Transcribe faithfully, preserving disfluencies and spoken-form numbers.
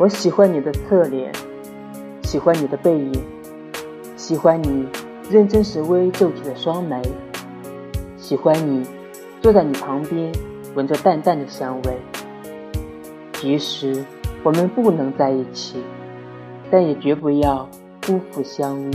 我喜欢你的侧脸，喜欢你的背影，喜欢你认真时微皱起的双眉，喜欢你坐在你旁边闻着淡淡的香味。即使我们不能在一起，但也绝不要辜负相遇。